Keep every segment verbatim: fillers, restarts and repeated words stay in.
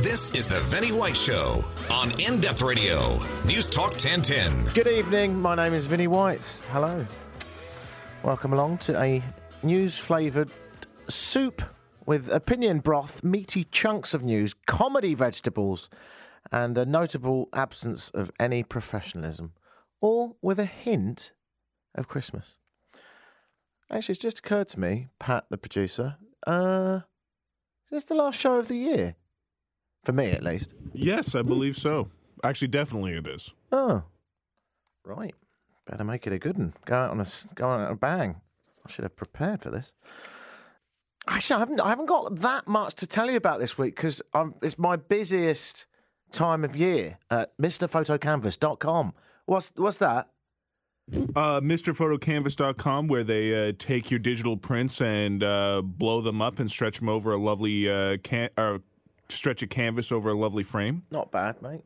This is the Vinnie White Show on In-Depth Radio, News Talk ten ten. Good evening, my name is Vinnie White. Hello. Welcome along to a news-flavoured soup with opinion broth, meaty chunks of news, comedy vegetables, and a notable absence of any professionalism, all with a hint of Christmas. Actually, it's just occurred to me, Pat, the producer, uh, is this the last show of the year? For me, at least. Yes, I believe so. Actually, definitely it is. Oh, right. Better make it a good one. Go out on a go out on a bang. I should have prepared for this. Actually, I haven't. I haven't got that much to tell you about this week because it's my busiest time of year at Mister Photo Canvas dot com. What's what's that? Uh, Mister Photo Canvas dot com, where they uh, take your digital prints and uh, blow them up and stretch them over a lovely uh, can. Uh, Stretch a canvas over a lovely frame. Not bad, mate.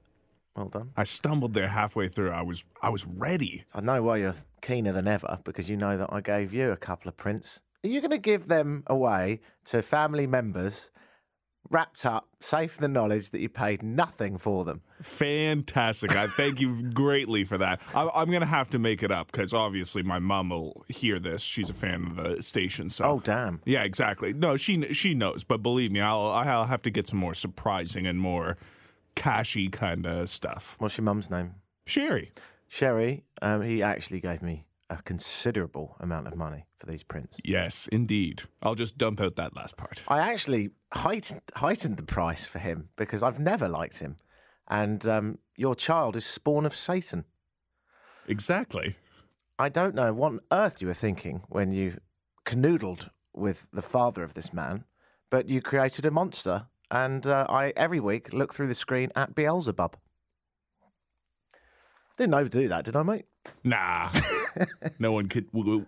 Well done. I stumbled there halfway through. I was I was ready. I know why you're keener than ever, because you know that I gave you a couple of prints. Are you going to give them away to family members, wrapped up, safe in the knowledge that you paid nothing for them? Fantastic. I thank you greatly for that. I, I'm going to have to make it up, because obviously my mum will hear this. She's a fan of the station. So. Oh, damn. Yeah, exactly. No, she she knows, but believe me, I'll, I'll have to get some more surprising and more cashy kind of stuff. What's your mum's name? Sherry. Sherry, um, he actually gave me a considerable amount of money for these prints. Yes, indeed. I'll just dump out that last part. I actually heightened, heightened the price for him because I've never liked him. And um, your child is spawn of Satan. Exactly. I don't know what on earth you were thinking when you canoodled with the father of this man, but you created a monster. And uh, I, every week, look through the screen at Beelzebub. Didn't overdo that, did I, mate? Nah. No one could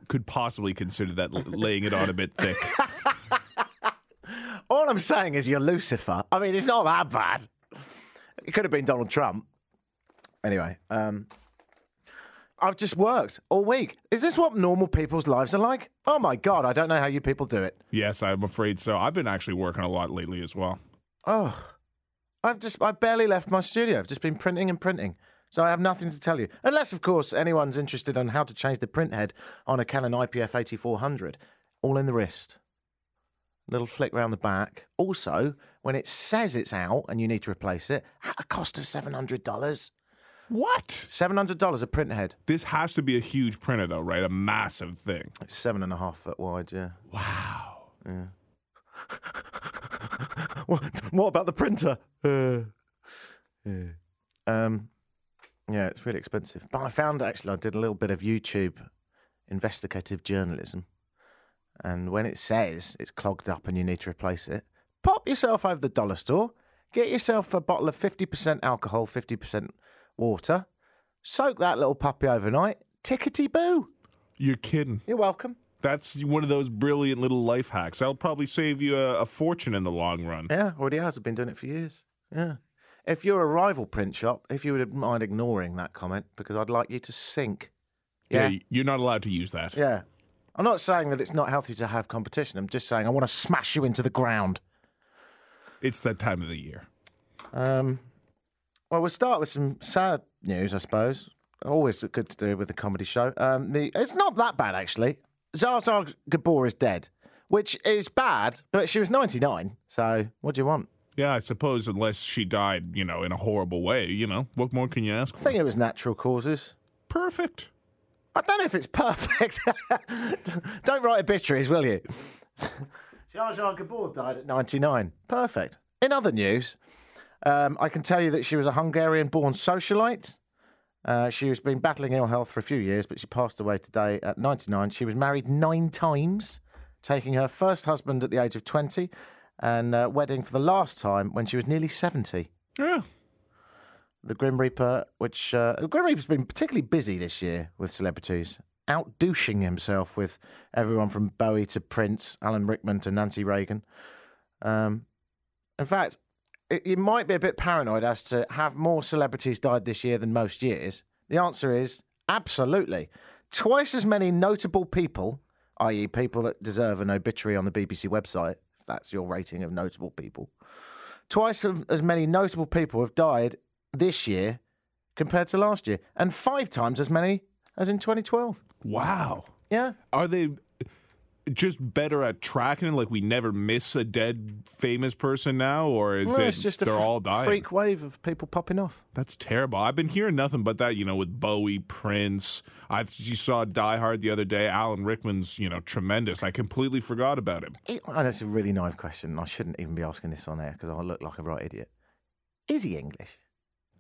could possibly consider that laying it on a bit thick. All I'm saying is you're Lucifer. I mean, it's not that bad. It could have been Donald Trump. Anyway, um, I've just worked all week. Is this what normal people's lives are like? Oh, my God, I don't know how you people do it. Yes, I'm afraid so. I've been actually working a lot lately as well. Oh, I've just I barely left my studio. I've just been printing and printing. So I have nothing to tell you. Unless, of course, anyone's interested in how to change the print head on a Canon I P F eighty-four hundred. All in the wrist. Little flick round the back. Also, when it says it's out and you need to replace it, at a cost of seven hundred dollars. What? seven hundred dollars a print head. This has to be a huge printer, though, right? A massive thing. It's seven and a half foot wide, yeah. Wow. Yeah. what, what about the printer? Uh, yeah. Um... Yeah, it's really expensive. But I found, actually, I did a little bit of YouTube investigative journalism. And when it says it's clogged up and you need to replace it, pop yourself over the dollar store, get yourself a bottle of fifty percent alcohol, fifty percent water, soak that little puppy overnight, tickety-boo. You're kidding. You're welcome. That's one of those brilliant little life hacks. That'll probably save you a, a fortune in the long run. Yeah, already has. I've been doing it for years. Yeah. If you're a rival print shop, if you would mind ignoring that comment, because I'd like you to sink. Yeah? Yeah, you're not allowed to use that. Yeah. I'm not saying that it's not healthy to have competition. I'm just saying I want to smash you into the ground. It's that time of the year. Um, well, we'll start with some sad news, I suppose. Always good to do with a comedy show. Um, the It's not that bad, actually. Zsa Zsa Gabor is dead, which is bad, but she was ninety-nine, so what do you want? Yeah, I suppose unless she died, you know, in a horrible way, you know. What more can you ask for? I think it was natural causes. Perfect. I don't know if it's perfect. Don't write obituaries, will you? Zsa Zsa Gabor died at ninety-nine. Perfect. In other news, um, I can tell you that she was a Hungarian-born socialite. Uh, she has been battling ill health for a few years, but she passed away today at ninety-nine. She was married nine times, taking her first husband at the age of twenty, and uh, wedding for the last time when she was nearly seventy. Yeah. The Grim Reaper, which... Uh, the Grim Reaper's been particularly busy this year with celebrities, out-douching himself with everyone from Bowie to Prince, Alan Rickman to Nancy Reagan. Um, in fact, it, you might be a bit paranoid as to have more celebrities died this year than most years. The answer is Absolutely. Twice as many notable people, that is people that deserve an obituary on the B B C website, if that's your rating of notable people, twice as many notable people have died this year compared to last year, and five times as many as in twenty twelve. Wow. Yeah. Are they just better at tracking? Like, we never miss a dead famous person now, or is well, it it's just they're a f- all dying? Freak wave of people popping off. That's terrible. I've been hearing nothing but that, you know, with Bowie, Prince. I you saw Die Hard the other day. Alan Rickman's, you know, tremendous. I completely forgot about him. It, oh, that's a really naive question. I shouldn't even be asking this on air because I look like a right idiot. Is he English?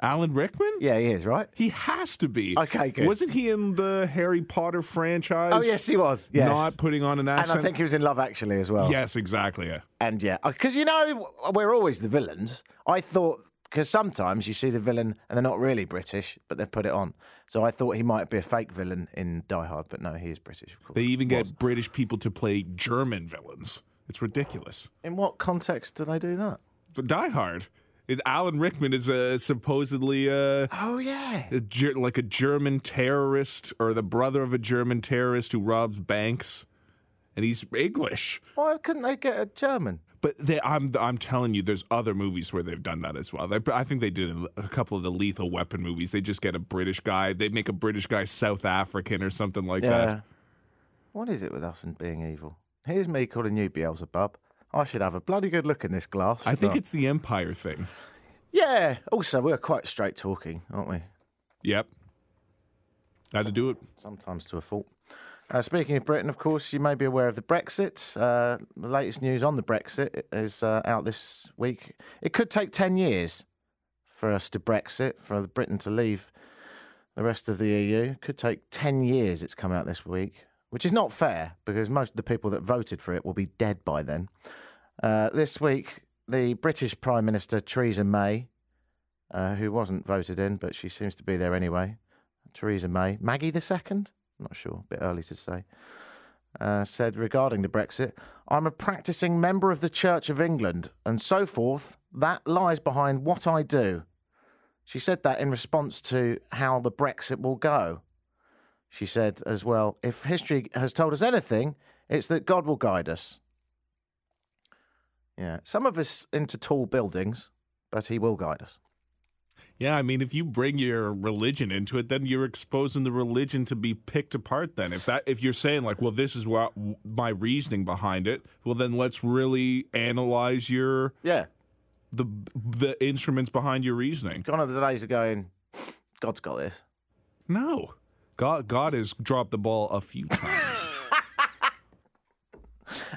Alan Rickman? Yeah, he is, right? He has to be. Okay, good. Wasn't he in the Harry Potter franchise? Oh, yes, he was. Yes. Not putting on an accent. And I think he was in Love Actually as well. Yes, exactly. Yeah. And yeah, because, you know, we're always the villains. I thought, because sometimes you see the villain and they're not really British, but they've put it on. So I thought he might be a fake villain in Die Hard, but no, he is British, of course. They even get British people to play German villains. It's ridiculous. In what context do they do that? Die Hard. Alan Rickman is a supposedly a, oh yeah a ger- like a German terrorist or the brother of a German terrorist who robs banks, and he's English. Why couldn't they get a German? But they, I'm I'm telling you, there's other movies where they've done that as well. They, I think they did a couple of the Lethal Weapon movies. They just get a British guy. They make a British guy South African or something like yeah. that. What is it with us and being evil? Here's me calling you Beelzebub. I should have a bloody good look in this glass. I think I? it's the Empire thing. Yeah. Also, we're quite straight talking, aren't we? Yep. Had to do it. Sometimes to a fault. Uh, speaking of Britain, of course, you may be aware of the Brexit. Uh, the latest news on the Brexit is uh, out this week. It could take ten years for us to Brexit, for Britain to leave the rest of the E U. It could take ten years, it's come out this week. Which is not fair, because most of the people that voted for it will be dead by then. Uh, this week, the British Prime Minister, Theresa May, uh, who wasn't voted in, but she seems to be there anyway. Theresa May, Maggie the Second? I'm not sure, a bit early to say. Uh, said regarding the Brexit, "I'm a practising member of the Church of England, and so forth. That lies behind what I do." She said that in response to how the Brexit will go. She said as well, "If history has told us anything, it's that God will guide us." Yeah, some of us into tall buildings, but he will guide us. Yeah, I mean, if you bring your religion into it, then you're exposing the religion to be picked apart then. If that, if you're saying, like, well, this is what my reasoning behind it, well, then let's really analyze your... Yeah. The, the instruments behind your reasoning. Gone are the days of going, God's got this. No. God, God has dropped the ball a few times.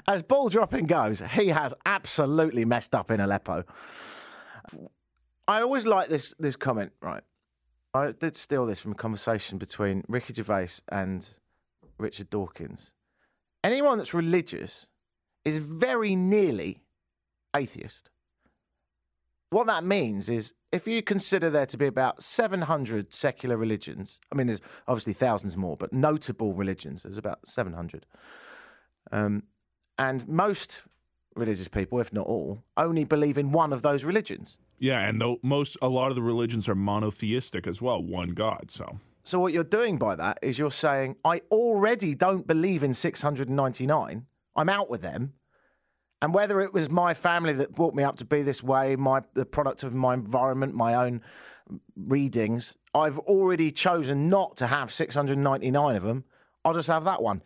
As ball dropping goes, he has absolutely messed up in Aleppo. I always like this this comment, right? I did steal this from a conversation between Ricky Gervais and Richard Dawkins. Anyone that's religious is very nearly atheist. What that means is, if you consider there to be about seven hundred secular religions, I mean, there's obviously thousands more, but notable religions, there's about seven hundred. Um, and most religious people, if not all, only believe in one of those religions. Yeah, and though most, a lot of the religions are monotheistic as well, one God, so. So what you're doing by that is you're saying, I already don't believe in six hundred ninety-nine, I'm out with them. And whether it was my family that brought me up to be this way, my the product of my environment, my own readings, I've already chosen not to have six hundred ninety-nine of them. I'll just have that one.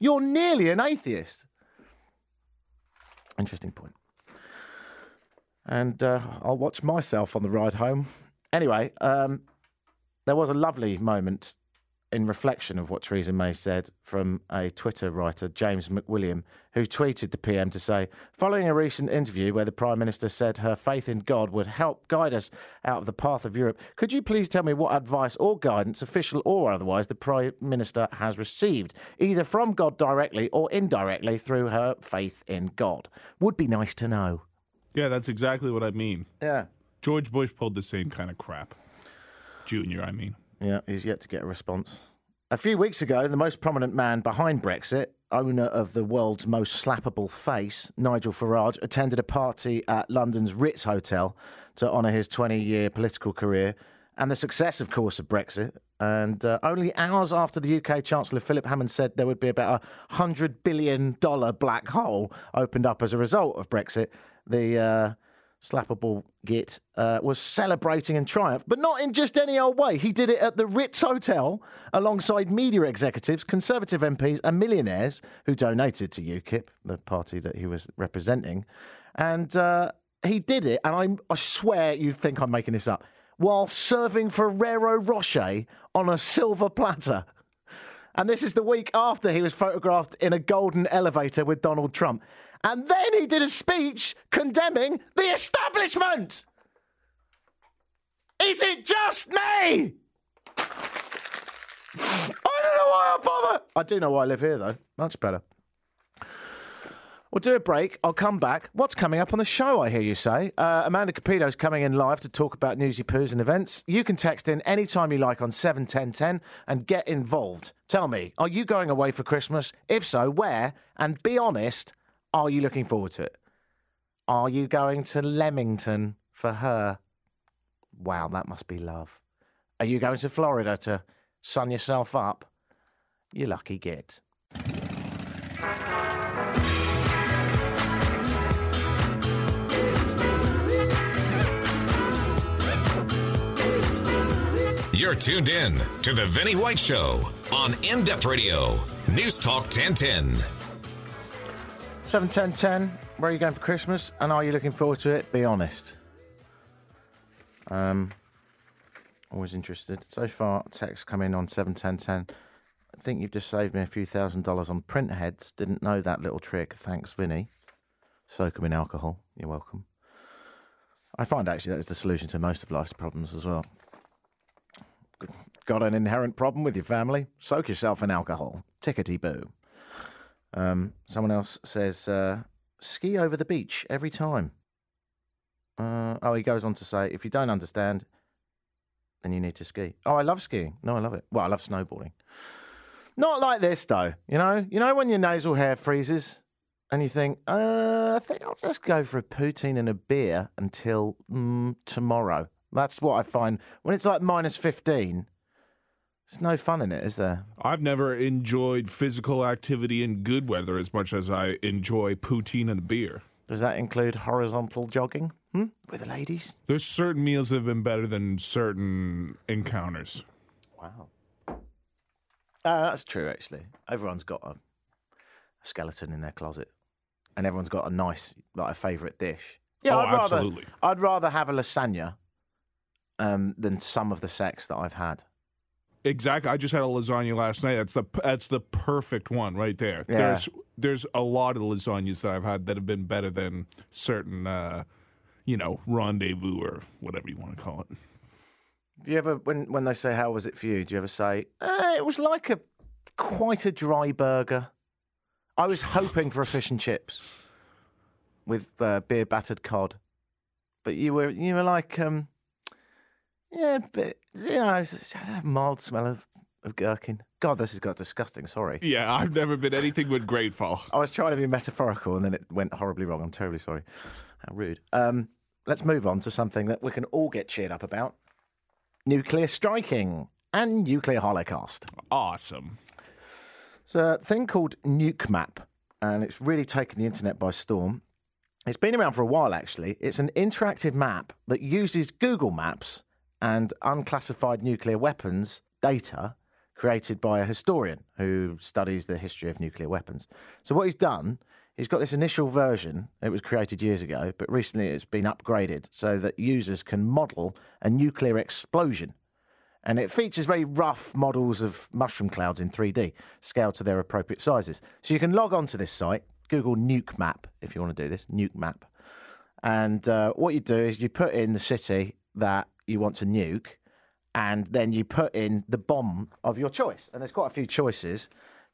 You're nearly an atheist. Interesting point. And uh, I'll watch myself on the ride home. Anyway, um, there was a lovely moment in reflection of what Theresa May said from a Twitter writer, James McWilliam, who tweeted the P M to say, "Following a recent interview where the Prime Minister said her faith in God would help guide us out of the path of Europe, could you please tell me what advice or guidance, official or otherwise, the Prime Minister has received, either from God directly or indirectly through her faith in God? Would be nice to know." Yeah, that's exactly what I mean. Yeah. George Bush pulled the same kind of crap. Junior, I mean. Yeah, he's yet to get a response. A few weeks ago, the most prominent man behind Brexit, owner of the world's most slappable face, Nigel Farage, attended a party at London's Ritz Hotel to honour his twenty-year political career and the success, of course, of Brexit. And uh, only hours after the U K Chancellor Philip Hammond said there would be about a one hundred billion dollars black hole opened up as a result of Brexit, the uh, slappable git uh, was celebrating in triumph, but not in just any old way. He did it at the Ritz Hotel alongside media executives, Conservative M Ps and millionaires who donated to UKIP, the party that he was representing. And uh, he did it, and I'm, I swear you think I'm making this up, while serving Ferrero Rocher on a silver platter. And this is the week after he was photographed in a golden elevator with Donald Trump. And then he did a speech condemning the establishment! Is it just me? I don't know why I bother! I do know why I live here, though. Much better. We'll do a break. I'll come back. What's coming up on the show, I hear you say? Uh, Amanda Capito's coming in live to talk about newsy poos and events. You can text in any time you like on seven ten ten and get involved. Tell me, are you going away for Christmas? If so, where? And be honest, are you looking forward to it? Are you going to Leamington for her? Wow, that must be love. Are you going to Florida to sun yourself up? You lucky git. You're tuned in to The Vinnie White Show on In-Depth Radio, News Talk ten ten. seven ten ten, where are you going for Christmas? And are you looking forward to it? Be honest. Um, always interested. So far, text come in on seven ten ten. I think you've just saved me a few thousand dollars on print heads. Didn't know that little trick. Thanks, Vinnie. Soak them in alcohol. You're welcome. I find, actually, that is the solution to most of life's problems as well. Got an inherent problem with your family? Soak yourself in alcohol. Tickety-boo. Um, someone else says, uh, ski over the beach every time. Uh, oh, he goes on to say, if you don't understand, then you need to ski. Oh, I love skiing. No, I love it. Well, I love snowboarding. Not like this, though. You know, you know when your nasal hair freezes and you think, uh, I think I'll just go for a poutine and a beer until mm, tomorrow. That's what I find. When it's like minus fifteen, there's no fun in it, is there? I've never enjoyed physical activity in good weather as much as I enjoy poutine and beer. Does that include horizontal jogging hmm? with the ladies? There's certain meals that have been better than certain encounters. Wow. Uh, that's true, actually. Everyone's got a skeleton in their closet. And everyone's got a nice, like a favourite dish. Yeah, oh, I'd rather, absolutely. I'd rather have a lasagna. Um, than some of the sex that I've had. Exactly. I just had a lasagna last night. That's the that's the perfect one right there. Yeah. There's there's a lot of lasagnas that I've had that have been better than certain, uh, you know, rendezvous or whatever you want to call it. Do you ever, when, when they say, how was it for you, do you ever say, eh, it was like a quite a dry burger. I was hoping for a fish and chips with uh, beer-battered cod. But you were you were like... Um, Yeah, but, you know, it's a mild smell of, of gherkin. God, this has got disgusting, sorry. Yeah, I've never been anything but grateful. I was trying to be metaphorical and then it went horribly wrong. I'm terribly sorry. How rude. Um, let's move on to something that we can all get cheered up about. Nuclear striking and nuclear holocaust. Awesome. It's a thing called NukeMap, and it's really taken the internet by storm. It's been around for a while, actually. It's an interactive map that uses Google Maps and unclassified nuclear weapons data created by a historian who studies the history of nuclear weapons. So what he's done, he's got this initial version. It was created years ago, but recently it's been upgraded so that users can model a nuclear explosion. And it features very rough models of mushroom clouds in three D, scaled to their appropriate sizes. So you can log on to this site, Google Nuke Map, if you want to do this, Nuke Map. And uh, what you do is you put in the city that you want to nuke, and then you put in the bomb of your choice. And there's quite a few choices.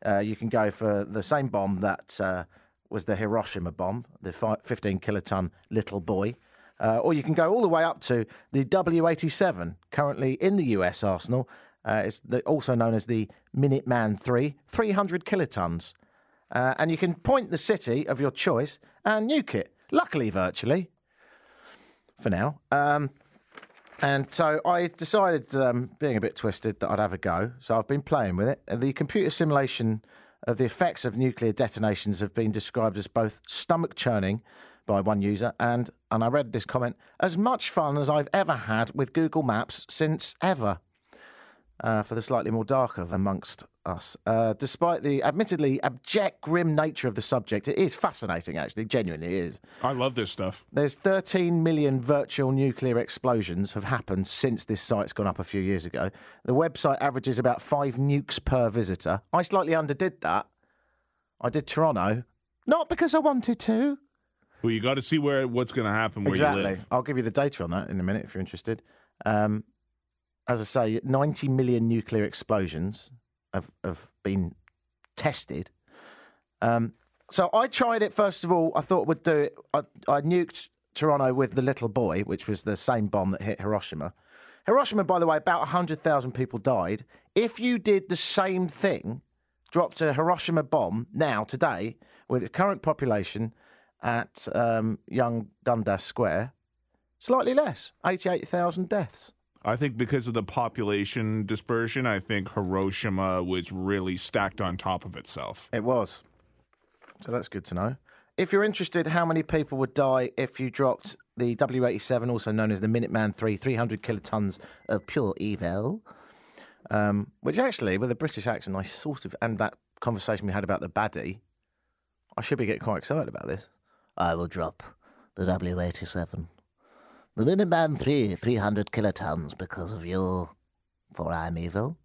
Uh, you can go for the same bomb that uh, was the Hiroshima bomb, the fifteen kiloton Little Boy. Uh, or you can go all the way up to the W eighty-seven, currently in the U S arsenal. Uh, it's the, also known as the Minuteman three, three hundred kilotons. Uh, and you can point the city of your choice and nuke it. Luckily, virtually, for now. Um... And so I decided, um, being a bit twisted, that I'd have a go. So I've been playing with it. The computer simulation of the effects of nuclear detonations have been described as both stomach-churning by one user and, and I read this comment, as much fun as I've ever had with Google Maps since ever. Uh, for the slightly more darker amongst us. Uh, despite the admittedly abject, grim nature of the subject, it is fascinating, actually. Genuinely is. I love this stuff. There's thirteen million virtual nuclear explosions have happened since this site's gone up a few years ago. The website averages about five nukes per visitor. I slightly underdid that. I did Toronto. Not because I wanted to. Well, you got to see where what's going to happen where exactly. you live. I'll give you the data on that in a minute if you're interested. Um... As I say, ninety million nuclear explosions have, have been tested. Um, so I tried it, first of all. I thought we'd do it. I, I nuked Toronto with the Little Boy, which was the same bomb that hit Hiroshima. Hiroshima, by the way, about one hundred thousand people died. If you did the same thing, dropped a Hiroshima bomb now, today, with the current population at um, Young Dundas Square, slightly less, eighty-eight thousand deaths. I think because of the population dispersion, I think Hiroshima was really stacked on top of itself. It was. So that's good to know. If you're interested, how many people would die if you dropped the W eighty-seven, also known as the Minuteman three, three hundred kilotons of pure evil, um, which actually, with a British accent, I sort of, and that conversation we had about the baddie, I should be getting quite excited about this. I will drop the W eighty-seven. The Minuteman three, three hundred kilotons because of you, for I'm evil.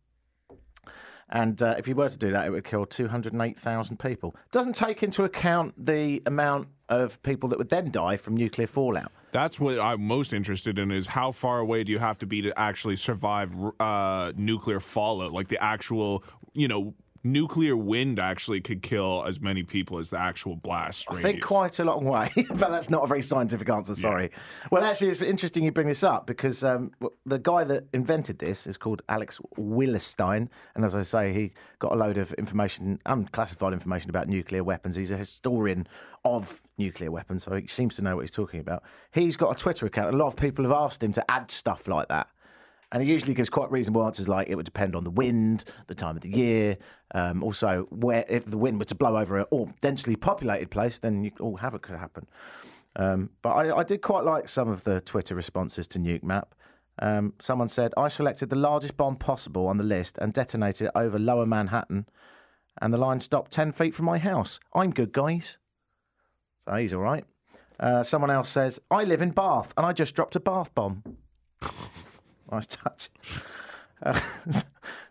And uh, if you were to do that, it would kill two hundred eight thousand people. Doesn't take into account the amount of people that would then die from nuclear fallout. That's what I'm most interested in, is how far away do you have to be to actually survive uh, nuclear fallout? Like the actual, you know, nuclear wind actually could kill as many people as the actual blast radius. I think quite a long way, but that's not a very scientific answer, sorry. Yeah. Well, actually, it's interesting you bring this up because um, the guy that invented this is called Alex Willestein, and as I say, he got a load of information, unclassified information about nuclear weapons. He's a historian of nuclear weapons, so he seems to know what he's talking about. He's got a Twitter account. A lot of people have asked him to add stuff like that. And he usually gives quite reasonable answers like it would depend on the wind, the time of the year, um, also where if the wind were to blow over a or densely populated place, then you, all havoc could happen. Um, but I, I did quite like some of the Twitter responses to NukeMap. Um, someone said, I selected the largest bomb possible on the list and detonated it over Lower Manhattan, and the line stopped ten feet from my house. I'm good, guys. So he's all right. Uh, someone else says, I live in Bath, and I just dropped a Bath bomb. Nice touch. Uh,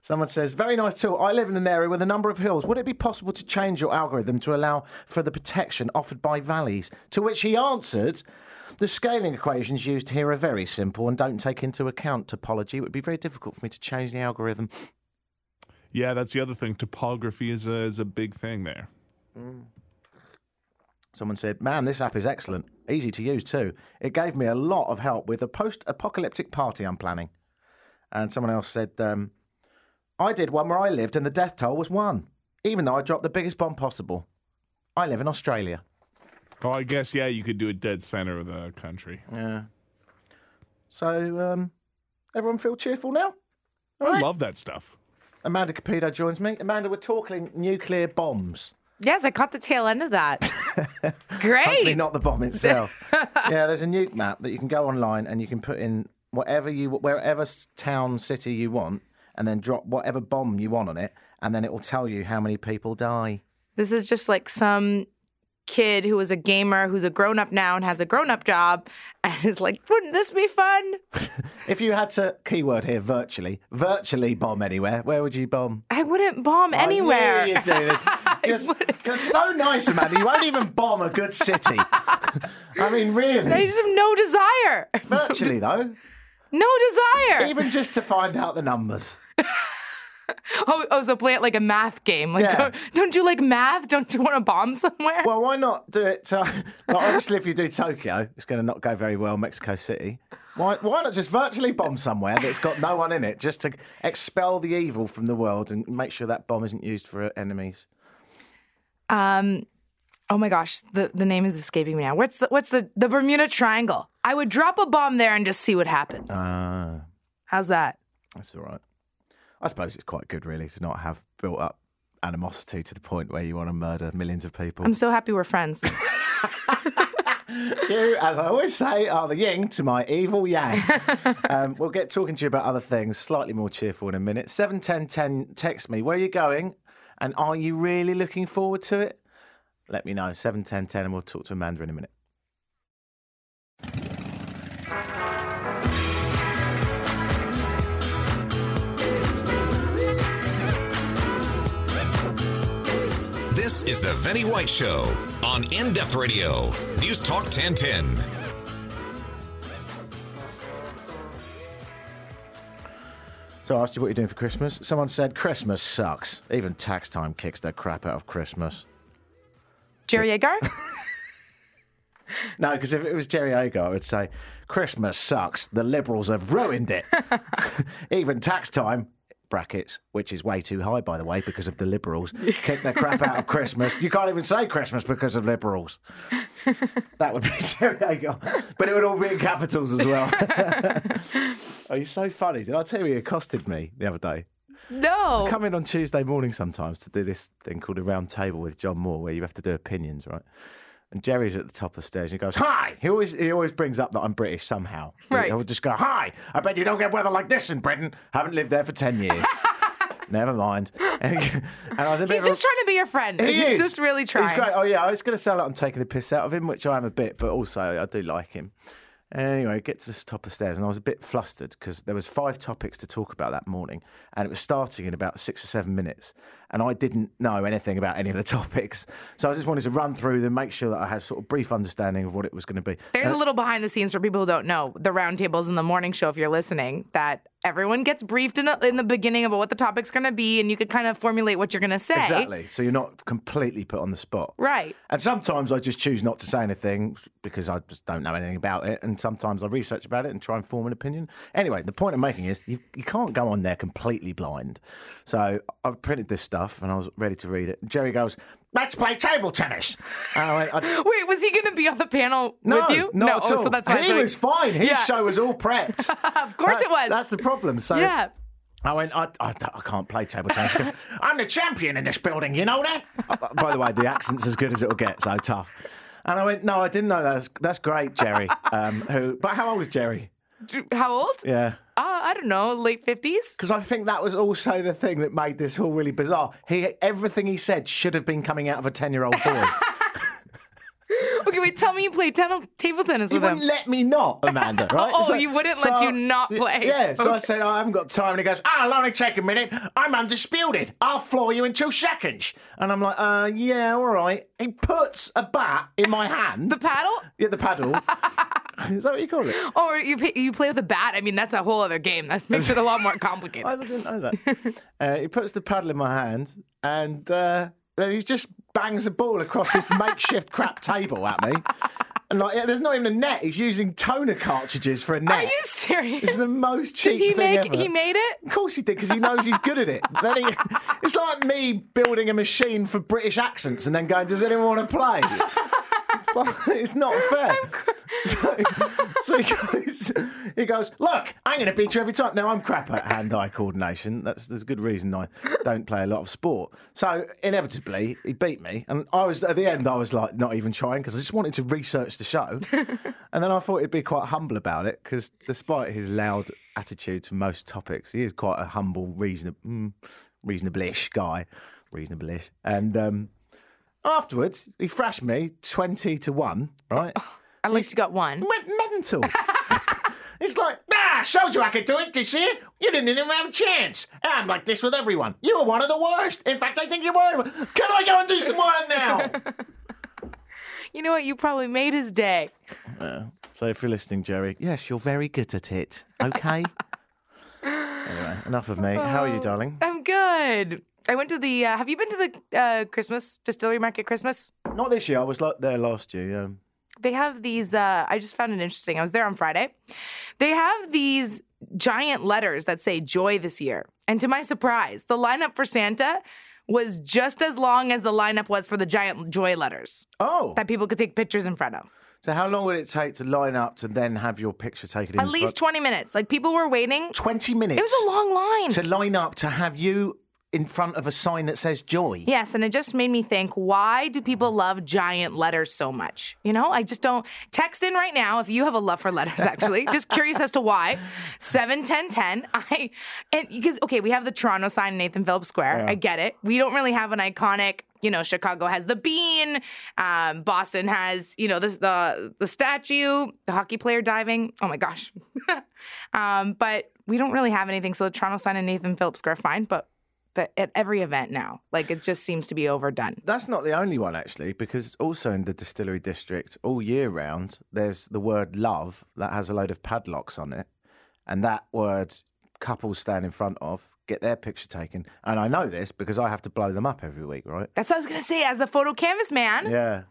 someone says, very nice tool. I live in an area with a number of hills. Would it be possible to change your algorithm to allow for the protection offered by valleys? To which he answered, the scaling equations used here are very simple and don't take into account topology. It would be very difficult for me to change the algorithm. Yeah, that's the other thing. Topography is a, is a big thing there. Mm. Someone said, man, this app is excellent. Easy to use, too. It gave me a lot of help with a post-apocalyptic party I'm planning. And someone else said, um, I did one where I lived and the death toll was one, even though I dropped the biggest bomb possible. I live in Australia. Oh, I guess, yeah, you could do a dead centre of the country. Yeah. So, um, everyone feel cheerful now? All I right? love that stuff. Amanda Capito joins me. Amanda, we're talking nuclear bombs. Yes, I caught the tail end of that. Great. Hopefully not the bomb itself. Yeah, there's a nuke map that you can go online and you can put in whatever you, wherever town, city you want, and then drop whatever bomb you want on it, and then it will tell you how many people die. This is just like some kid who was a gamer who's a grown-up now and has a grown-up job and is like, wouldn't this be fun? If you had to, keyword here, virtually, virtually bomb anywhere, where would you bomb? I wouldn't bomb oh, anywhere. Yeah, you do. You're, you're so nice, Amanda. You won't even bomb a good city. I mean, really. I just have no desire. Virtually, though. No desire. Even just to find out the numbers. Oh, oh, so play it like a math game. Like, yeah. don't, don't you like math? Don't you want to bomb somewhere? Well, why not do it? To, like, obviously, if you do Tokyo, it's going to not go very well, Mexico City. Why, why not just virtually bomb somewhere that's got no one in it, just to expel the evil from the world and make sure that bomb isn't used for enemies? Um, Oh my gosh, the, the name is escaping me now. What's the what's the the Bermuda Triangle? I would drop a bomb there and just see what happens. Uh, How's that? That's all right. I suppose it's quite good, really, to not have built up animosity to the point where you want to murder millions of people. I'm so happy we're friends. You, as I always say, are the yin to my evil yang. um, we'll get talking to you about other things, slightly more cheerful in a minute. seven ten ten, text me. Where are you going? And are you really looking forward to it? Let me know. seven ten ten, and we'll talk to Amanda in a minute. This is the Vinnie White Show on In-Depth Radio, News Talk ten ten. So I asked you what you're doing for Christmas. Someone said Christmas sucks. Even tax time kicks the crap out of Christmas. Jerry Agar? No, because if it was Jerry Agar, I would say Christmas sucks. The Liberals have ruined it. Even tax time. Brackets, which is way too high, by the way, because of the Liberals. Kick the crap out of Christmas. You can't even say Christmas because of Liberals. That would be terrible. But it would all be in capitals as well. Oh, you're so funny. Did I tell you he accosted me the other day? No. I come in on Tuesday morning sometimes to do this thing called a round table with John Moore, where you have to do opinions, right? And Jerry's at the top of the stairs and he goes, hi! He always he always brings up that I'm British somehow. Right. He'll just go, hi! I bet you don't get weather like this in Britain. Haven't lived there for ten years. Never mind. And, he, and I was a bit He's just a... trying to be your friend. He He's is. just really trying. He's great. Oh, yeah, I was going to sound like I'm taking the piss out of him, which I am a bit, but also I do like him. Anyway, get to the top of the stairs and I was a bit flustered because there was five topics to talk about that morning and it was starting in about six or seven minutes and I didn't know anything about any of the topics. So I just wanted to run through them, make sure that I had sort of brief understanding of what it was going to be. There's uh, a little behind the scenes for people who don't know, the roundtables in the morning show, if you're listening, that everyone gets briefed in, a, in the beginning about what the topic's going to be and you could kind of formulate what you're going to say. Exactly. So you're not completely put on the spot. Right. And sometimes I just choose not to say anything because I just don't know anything about it. And sometimes I research about it and try and form an opinion. Anyway, the point I'm making is you, you can't go on there completely blind. So I printed this stuff and I was ready to read it. Jerry goes, let's play table tennis. And I went, I... Wait, was he going to be on the panel no, with you? No, not at oh, all. So that's why he I was, was like... fine. His yeah. show was all prepped. Of course that's, it was. That's the problem. So yeah. I went, I, I, I can't play table tennis. I'm the champion in this building, you know that? By the way, the accent's as good as it'll get, so tough. And I went, no, I didn't know that. That's, that's great, Jerry. Um, who? But how old is Jerry? How old? Yeah. Uh, I don't know, late fifties? Because I think that was also the thing that made this all really bizarre. He Everything he said should have been coming out of a ten-year-old boy. Okay, wait, tell me you played ten- table tennis with him. You wouldn't let me not, Amanda, right? oh, so, you wouldn't so let you not play. Yeah, so okay. I said, oh, I haven't got time. And he goes, oh, I'll only take a minute. I'm undisputed. I'll floor you in two seconds. And I'm like, uh, yeah, all right. He puts a bat in my hand. The paddle? Yeah, the paddle. Is that what you call it? Or you pay, you play with a bat. I mean, that's a whole other game. That makes it a lot more complicated. I didn't know that. uh, he puts the paddle in my hand and... Uh, Then he just bangs a ball across this makeshift crap table at me. And like, yeah, there's not even a net. He's using toner cartridges for a net. Are you serious? It's the most cheap did he thing make, ever. He made it? Of course he did, because he knows he's good at it. Then he, it's like me building a machine for British accents and then going, does anyone want to play? Well, it's not fair. Cr- so, so he, goes, he goes, look, I'm going to beat you every time. Now, I'm crap at hand-eye coordination. That's there's a good reason I don't play a lot of sport. So, inevitably, he beat me. And I was at the end, I was like, not even trying, because I just wanted to research the show. And then I thought he'd be quite humble about it, because despite his loud attitude to most topics, he is quite a humble, reasonable, mm, reasonable-ish guy. Reasonable-ish. And... um afterwards, he thrashed me twenty to one, right? Oh, at least you got one. He went mental. He's like, ah, showed you I could do it, did you see it? You didn't even have a chance. And I'm like this with everyone. You were one of the worst. In fact, I think you were. Can I go and do some work now? You know what? You probably made his day. Uh, so if you're listening, Jerry, yes, you're very good at it, okay? Anyway, enough of me. Oh, how are you, darling? I'm good. I went to the... Uh, have you been to the uh, Christmas, Distillery Market Christmas? Not this year. I was there last year, yeah. They have these... Uh, I just found it interesting. I was there on Friday. They have these giant letters that say joy this year. And to my surprise, the lineup for Santa was just as long as the lineup was for the giant joy letters. Oh. That people could take pictures in front of. So how long would it take to line up to then have your picture taken in? At least front? twenty minutes. Like, people were waiting. twenty minutes? It was a long line. To line up to have you in front of a sign that says joy. Yes, and it just made me think, why do people love giant letters so much? You know, I just don't. Text in right now if you have a love for letters, actually. Just curious as to why. seven ten ten. I, and because, okay, we have the Toronto sign in Nathan Phillips Square. Yeah. I get it. We don't really have an iconic. You know, Chicago has the bean. Um, Boston has, you know, this, the the statue, the hockey player diving. Oh, my gosh. um, but we don't really have anything. So the Toronto sign in Nathan Phillips Square, fine. But But at every event now, like, it just seems to be overdone. That's not the only one, actually, because also in the Distillery District, all year round, there's the word love that has a load of padlocks on it. And that word couples stand in front of, get their picture taken. And I know this because I have to blow them up every week, right? That's what I was going to say, as a photo canvas man. Yeah,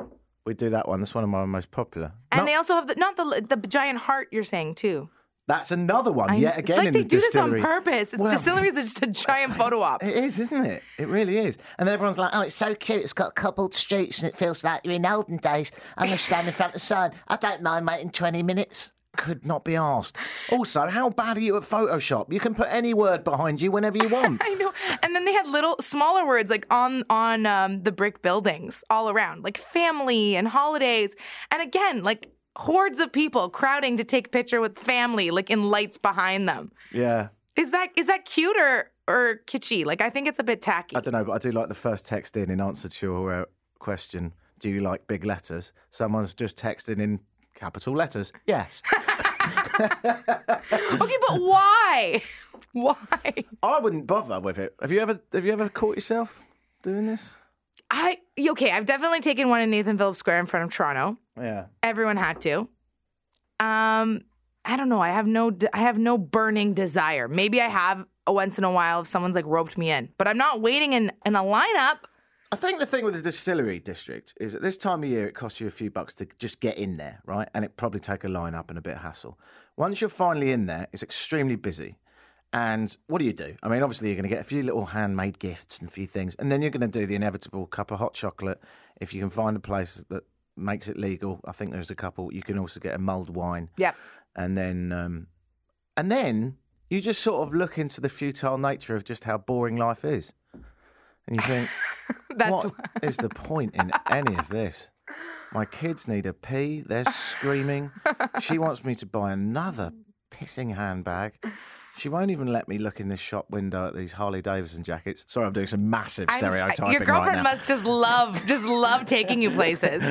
we do that one. That's one of my most popular. And not- they also have the, not the the giant heart you're saying, too. That's another one, I, yet again. It's like in they the do distillery. This on purpose. It's well, distilleries are just a giant photo op. It is, isn't it? It really is. And then everyone's like, oh, it's so cute. It's got cobbled streets and it feels like you're in olden days. I'm going to stand in front of the sun. I don't mind waiting twenty minutes. Could not be asked. Also, how bad are you at Photoshop? You can put any word behind you whenever you want. I know. And then they had little, smaller words like on on um, the brick buildings all around, like family and holidays. And again, like, hordes of people crowding to take picture with family, like in lights behind them. Yeah. Is that is that cute or, or kitschy? Like, I think it's a bit tacky. I don't know, but I do like the first text in in answer to your question, do you like big letters? Someone's just texting in capital letters. Yes. Okay, but why? Why? I wouldn't bother with it. Have you ever have you ever caught yourself doing this? I okay, I've definitely taken one in Nathan Phillips Square in front of Toronto. Yeah, everyone had to. Um, I don't know. I have no. De- I have no burning desire. Maybe I have a once in a while if someone's like roped me in, but I'm not waiting in, in a lineup. I think the thing with the Distillery District is at this time of year it costs you a few bucks to just get in there, right? And it probably take a lineup and a bit of hassle. Once you're finally in there, it's extremely busy. And what do you do? I mean, obviously, you're going to get a few little handmade gifts and a few things. And then you're going to do the inevitable cup of hot chocolate. If you can find a place that makes it legal, I think there's a couple. You can also get a mulled wine. Yeah. And then um, and then you just sort of look into the futile nature of just how boring life is. And you think, That's what is the point in any of this? My kids need a pee. They're screaming. She wants me to buy another pissing handbag. She won't even let me look in this shop window at these Harley Davidson jackets. Sorry, I'm doing some massive stereotyping. I'm, your girlfriend right now. must just love, just love taking you places.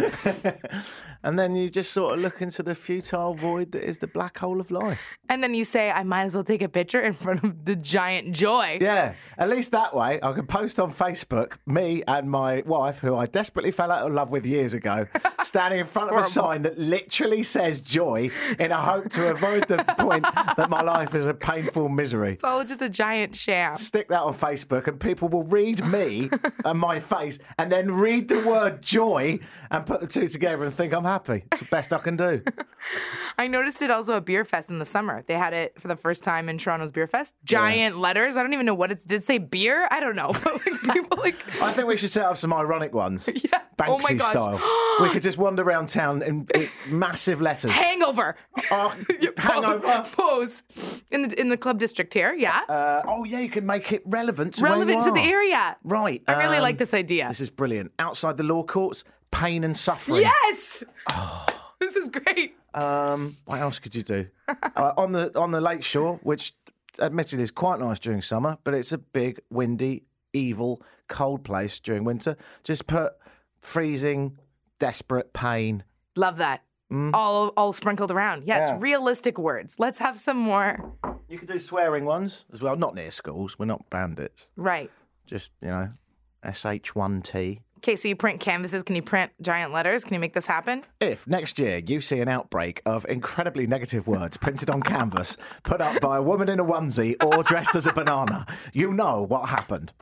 And then you just sort of look into the futile void that is the black hole of life. And then you say, I might as well take a picture in front of the giant joy. Yeah, at least that way I can post on Facebook, me and my wife, who I desperately fell out of love with years ago, standing in front of a sign that literally says joy in a hope to avoid the point that my life is a painful misery. It's all just a giant sham. Stick that on Facebook and people will read me and my face and then read the word joy and put the two together and think I'm happy. It's the best I can do. I noticed it also at Beer Fest in the summer. They had it for the first time in Toronto's Beer Fest. Giant yeah. letters. I don't even know what it did. It say beer? I don't know. But like, people like... I think we should set up some ironic ones. Yeah. Banksy oh my gosh. style. We could just wander around town in, in massive letters. Hangover. Oh, hangover. Pose. In the, in the club district here, yeah. Uh, oh, yeah, you can make it relevant to Relevant where you to are. the area. Right. I really um, like this idea. This is brilliant. Outside the law courts, pain and suffering. Yes! Oh. This is great. Um, what else could you do? uh, on the on the lake shore, which admittedly is quite nice during summer, but it's a big, windy, evil, cold place during winter. Just put freezing, desperate pain. Love that. Mm. All all sprinkled around. Yes, yeah. Realistic words. Let's have some more. You could do swearing ones as well. Not near schools. We're not bandits. Right. Just, you know, S H one T. Okay, so you print canvases. Can you print giant letters? Can you make this happen? If next year you see an outbreak of incredibly negative words printed on canvas, put up by a woman in a onesie or dressed as a banana, you know what happened.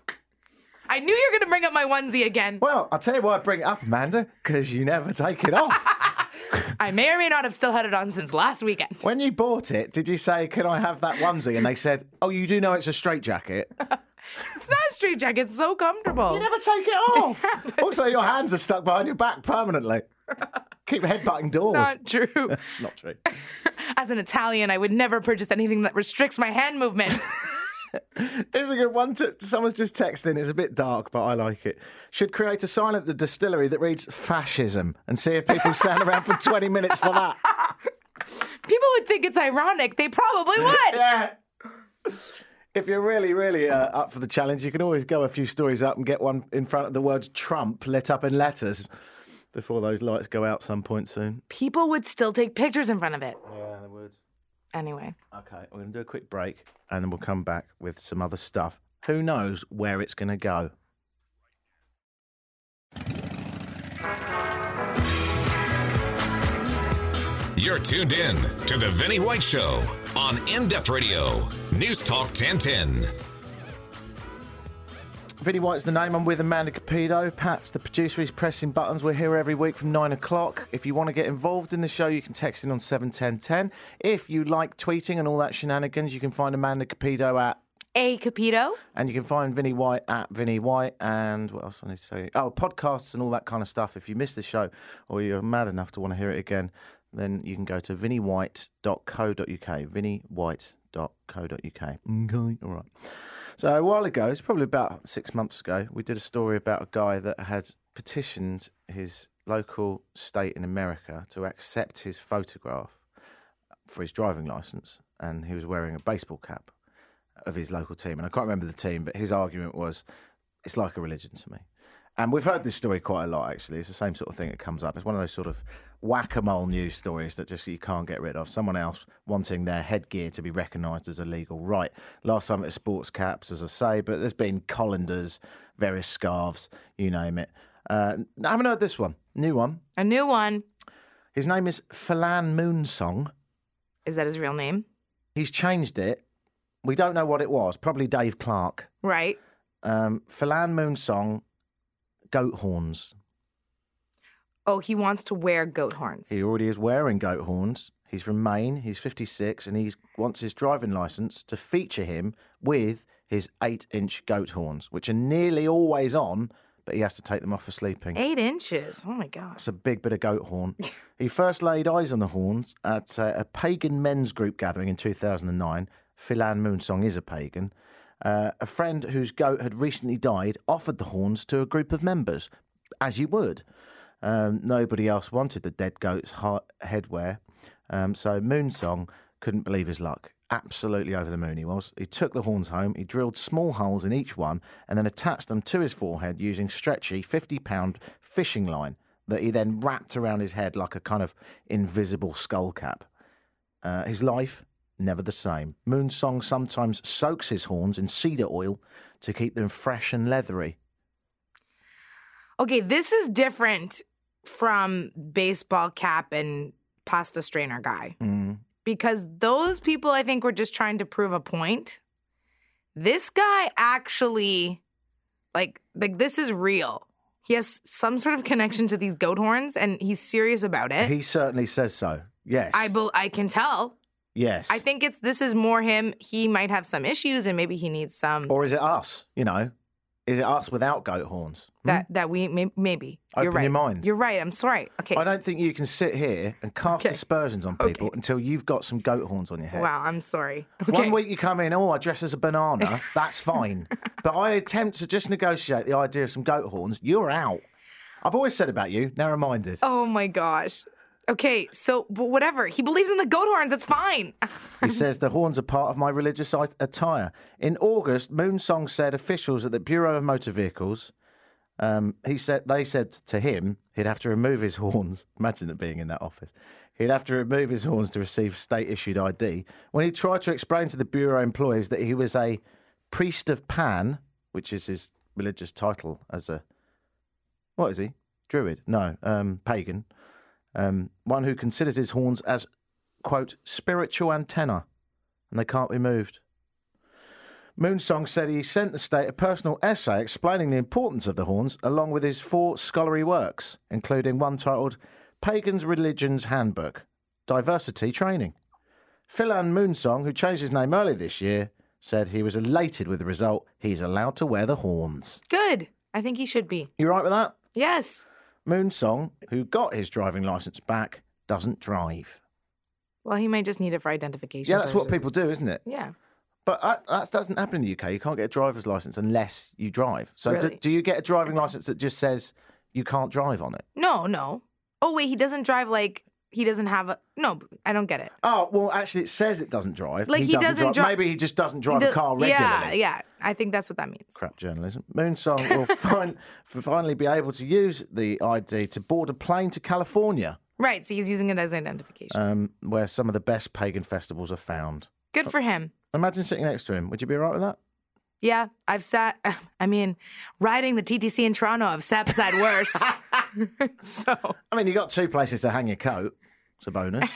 I knew you were going to bring up my onesie again. Well, I'll tell you why I bring it up, Amanda, because you never take it off. I may or may not have still had it on since last weekend. When you bought it, did you say, can I have that onesie? And they said, oh, you do know it's a straitjacket. It's not a straitjacket. It's so comfortable. You never take it off. Also, your hands are stuck behind your back permanently. Keep headbutting doors. Not true. It's not true. As an Italian, I would never purchase anything that restricts my hand movement. Here's a good one. To, someone's just texting. It's a bit dark, but I like it. Should create a sign at the distillery that reads fascism and see if people stand around for twenty minutes for that. People would think it's ironic. They probably would. Yeah. If you're really, really uh, up for the challenge, you can always go a few stories up and get one in front of the words Trump lit up in letters before those lights go out some point soon. People would still take pictures in front of it. Yeah, they would. Anyway. Okay, we're going to do a quick break and then we'll come back with some other stuff. Who knows where it's going to go? You're tuned in to The Vinnie White Show on In-Depth Radio, News Talk ten ten. Vinnie White's the name. I'm with Amanda Capito. Pat's the producer. He's pressing buttons. We're here every week from nine o'clock. If you want to get involved in the show, you can text in on seven ten ten. If you like tweeting and all that shenanigans, you can find Amanda Capito at... A Capito. And you can find Vinnie White at Vinnie White. And what else I need to say? Oh, podcasts and all that kind of stuff. If you miss the show or you're mad enough to want to hear it again, then you can go to vinnie white dot co dot uk. vinnie white dot co dot uk. Okay, all right. So a while ago, it's probably about six months ago, we did a story about a guy that had petitioned his local state in America to accept his photograph for his driving licence, and he was wearing a baseball cap of his local team. And I can't remember the team, but his argument was, it's like a religion to me. And we've heard this story quite a lot, actually. It's the same sort of thing that comes up. It's one of those sort of whack-a-mole news stories that just you can't get rid of. Someone else wanting their headgear to be recognised as a legal right. Last time it was sports caps, as I say, but there's been colanders, various scarves, you name it. Uh, I haven't heard this one. New one. A new one. His name is Philan Moonsong. Is that his real name? He's changed it. We don't know what it was. Probably Dave Clark. Right. Um, Philan Moonsong... goat horns. Oh, he wants to wear goat horns. He already is wearing goat horns. He's from Maine. He's fifty-six, and he wants his driving license to feature him with his eight-inch goat horns, which are nearly always on, but he has to take them off for sleeping. Eight inches? Oh, my God. That's a big bit of goat horn. He first laid eyes on the horns at uh, a pagan men's group gathering in two thousand nine. Philan Moonsong is a pagan. Uh, a friend whose goat had recently died offered the horns to a group of members, as you would. Um, nobody else wanted the dead goat's heart, headwear, um, so Moonsong couldn't believe his luck. Absolutely over the moon he was. He took the horns home, he drilled small holes in each one, and then attached them to his forehead using stretchy fifty-pound fishing line that he then wrapped around his head like a kind of invisible skull cap. Uh, his life... never the same. Moonsong sometimes soaks his horns in cedar oil to keep them fresh and leathery. Okay, this is different from baseball cap and pasta strainer guy. Mm. Because those people, I think, were just trying to prove a point. This guy actually, like, like this is real. He has some sort of connection to these goat horns, and he's serious about it. He certainly says so, yes. I be- I can tell. Yes. I think it's this is more him. He might have some issues and maybe he needs some. Or is it us? You know, is it us without goat horns? Hmm? That that we may, maybe. Open You're right. your mind. You're right. I'm sorry. Okay. I don't think you can sit here and cast okay. aspersions on people okay. until you've got some goat horns on your head. Wow, I'm sorry. Okay. One week you come in, oh, I dress as a banana. That's fine. But I attempt to just negotiate the idea of some goat horns. You're out. I've always said about you, now reminded. Oh, my gosh. Okay, so, but whatever. He believes in the goat horns. That's fine. He says the horns are part of my religious attire. In August, Moonsong said officials at the Bureau of Motor Vehicles, um, he said they said to him he'd have to remove his horns. Imagine that being in that office. He'd have to remove his horns to receive state-issued I D. When he tried to explain to the Bureau employees that he was a priest of Pan, which is his religious title as a... What is he? Druid? No, um, pagan. Um, one who considers his horns as, quote, spiritual antenna, and they can't be moved. Moonsong said he sent the state a personal essay explaining the importance of the horns, along with his four scholarly works, including one titled Pagan's Religion's Handbook, Diversity Training. Philan Moonsong, who changed his name earlier this year, said he was elated with the result. He's allowed to wear the horns. Good. I think he should be. You right with that? Yes. Moonsong, who got his driving licence back, doesn't drive. Well, he may just need it for identification. Yeah, that's purposes. What people do, isn't it? Yeah. But I, that doesn't happen in the U K. You can't get a driver's licence unless you drive. So really? do, do you get a driving licence that just says you can't drive on it? No, no. Oh, wait, he doesn't drive like... He doesn't have a... No, I don't get it. Oh, well, actually, it says it doesn't drive. Like, he, he doesn't, doesn't drive. Maybe he just doesn't drive does, a car regularly. Yeah, yeah. I think that's what that means. Crap journalism. Moonsong will fin- finally be able to use the I D to board a plane to California. Right, so he's using it as identification. Um, where some of the best pagan festivals are found. Good for him. Imagine sitting next to him. Would you be all right with that? Yeah, I've sat... I mean, riding the T T C in Toronto, I've sat beside worse. So... I mean, you got two places to hang your coat. It's a bonus.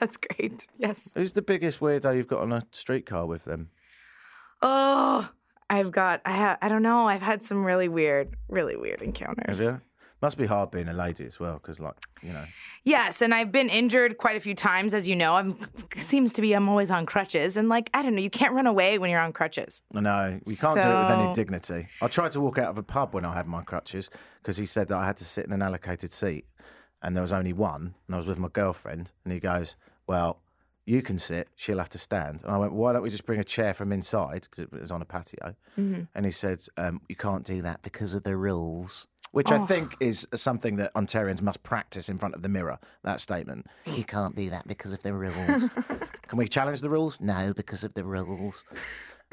That's great, yes. Who's the biggest weirdo you've got on a streetcar with them? Oh, I've got... I ha- I don't know. I've had some really weird, really weird encounters. Have you? Must be hard being a lady as well, because, like, you know... Yes, and I've been injured quite a few times, as you know. I'm seems to be I'm always on crutches. And, like, I don't know, you can't run away when you're on crutches. No, we can't so... do it with any dignity. I tried to walk out of a pub when I had my crutches, because he said that I had to sit in an allocated seat, and there was only one, and I was with my girlfriend, and he goes, well, you can sit, she'll have to stand. And I went, why don't we just bring a chair from inside, because it was on a patio. Mm-hmm. And he said, um, you can't do that because of the rules. Which oh. I think is something that Ontarians must practice in front of the mirror, that statement. You can't do that because of the rules. Can we challenge the rules? No, because of the rules.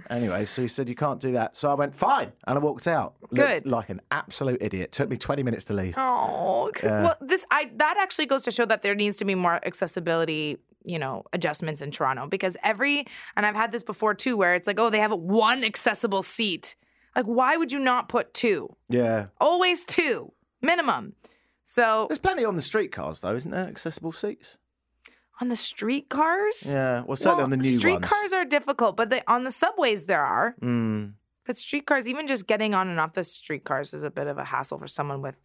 Anyway, so he said, you can't do that. So I went, fine. And I walked out. Good. Looked like an absolute idiot. Took me twenty minutes to leave. Oh, uh, well, this I that actually goes to show that there needs to be more accessibility, you know, adjustments in Toronto. Because every, and I've had this before too, where it's like, oh, they have one accessible seat. Like, why would you not put two? Yeah. Always two, minimum. So there's plenty on the streetcars, though, isn't there? Accessible seats. On the streetcars? Yeah. Well, certainly well, on the new street ones. Streetcars are difficult, but they, on the subways there are. Mm. But streetcars, even just getting on and off the streetcars is a bit of a hassle for someone with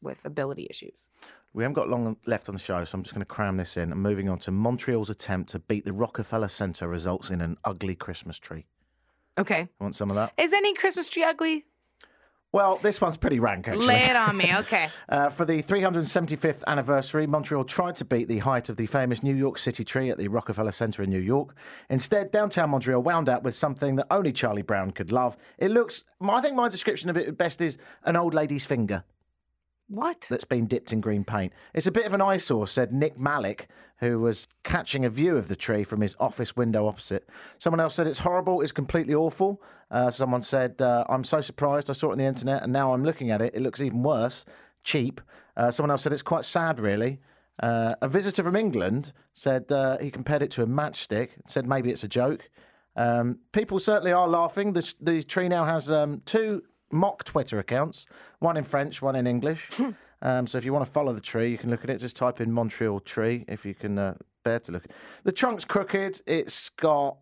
with ability issues. We haven't got long left on the show, so I'm just going to cram this in. I'm moving on to Montreal's attempt to beat the Rockefeller Center results in an ugly Christmas tree. Okay. Want some of that? Is any Christmas tree ugly? Well, this one's pretty rank, actually. Lay it on me, okay. uh, for the three hundred seventy-fifth anniversary, Montreal tried to beat the height of the famous New York City tree at the Rockefeller Center in New York. Instead, downtown Montreal wound up with something that only Charlie Brown could love. It looks, I think my description of it best is an old lady's finger. What? That's been dipped in green paint. It's a bit of an eyesore, said Nick Malik, who was catching a view of the tree from his office window opposite. Someone else said it's horrible, it's completely awful. Uh, someone said, uh, I'm so surprised, I saw it on the internet and now I'm looking at it, it looks even worse, cheap. Uh, someone else said it's quite sad, really. Uh, a visitor from England said uh, he compared it to a matchstick, said maybe it's a joke. Um, people certainly are laughing. The, the tree now has um, two... mock Twitter accounts, one in French, one in English. um, so if you want to follow the tree, you can look at it. Just type in Montreal tree if you can uh, bear to look at it. The trunk's crooked. It's got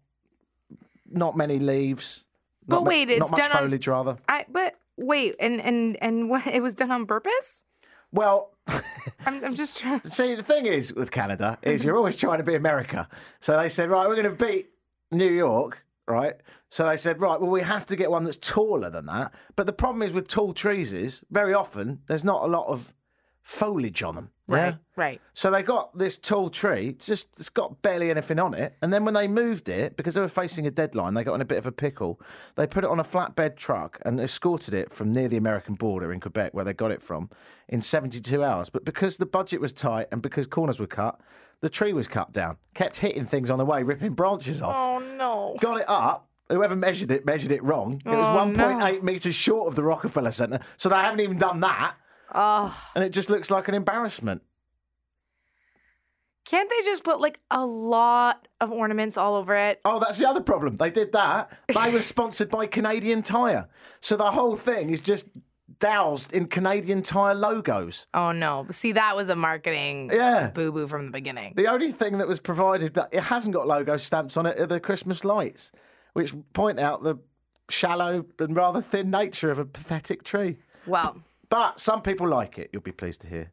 not many leaves. But not wait, ma- it's not much done foliage, on... rather. I, but wait, and and and what? It was done on purpose? Well, I'm, I'm just trying. See, the thing is with Canada is you're always trying to be America. So they said, right, we're going to beat New York. Right? So they said, right, well, we have to get one that's taller than that. But the problem is with tall trees is, very often, there's not a lot of foliage on them. Right, yeah? Right. So they got this tall tree, just it's got barely anything on it. And then when they moved it, because they were facing a deadline, they got in a bit of a pickle. They put it on a flatbed truck and escorted it from near the American border in Quebec, where they got it from, in seventy-two hours. But because the budget was tight and because corners were cut, the tree was cut down, kept hitting things on the way, ripping branches off. Oh, no. Got it up. Whoever measured it measured it wrong. It was oh, one point eight no. metres short of the Rockefeller Center, so they haven't even done that. Oh. And it just looks like an embarrassment. Can't they just put, like, a lot of ornaments all over it? Oh, that's the other problem. They did that. They were sponsored by Canadian Tire. So the whole thing is just... doused in Canadian Tire logos. Oh, no. See, that was a marketing yeah. boo-boo from the beginning. The only thing that was provided, that it hasn't got logo stamps on it, are the Christmas lights, which point out the shallow and rather thin nature of a pathetic tree. Well. But some people like it, you'll be pleased to hear.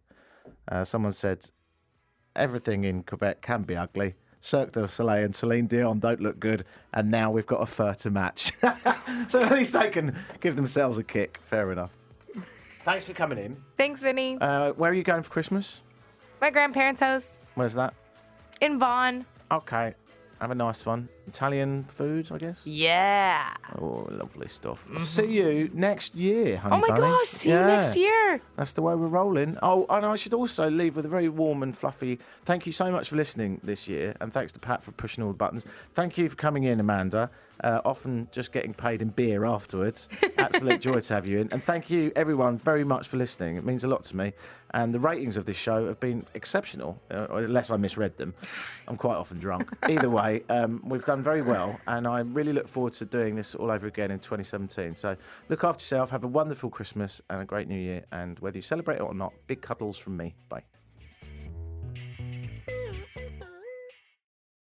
Uh, someone said, everything in Quebec can be ugly, Cirque du Soleil and Celine Dion don't look good, and now we've got a fur to match. So at least they can give themselves a kick. Fair enough. Thanks for coming in. Thanks, Vinny. Uh, where are you going for Christmas? My grandparents' house. Where's that? In Vaughan. Okay. Have a nice one. Italian food, I guess? Yeah. Oh, lovely stuff. Mm-hmm. See you next year, honey. Oh, my bunny. Gosh. See yeah. you next year. That's the way we're rolling. Oh, and I should also leave with a very warm and fluffy thank you so much for listening this year. And thanks to Pat for pushing all the buttons. Thank you for coming in, Amanda. Uh, often just getting paid in beer afterwards. Absolute joy to have you in. And thank you, everyone, very much for listening. It means a lot to me. And the ratings of this show have been exceptional, uh, unless I misread them. I'm quite often drunk. Either way, um, we've done very well, and I really look forward to doing this all over again in twenty seventeen. So look after yourself, have a wonderful Christmas and a great New Year, and whether you celebrate it or not, big cuddles from me. Bye.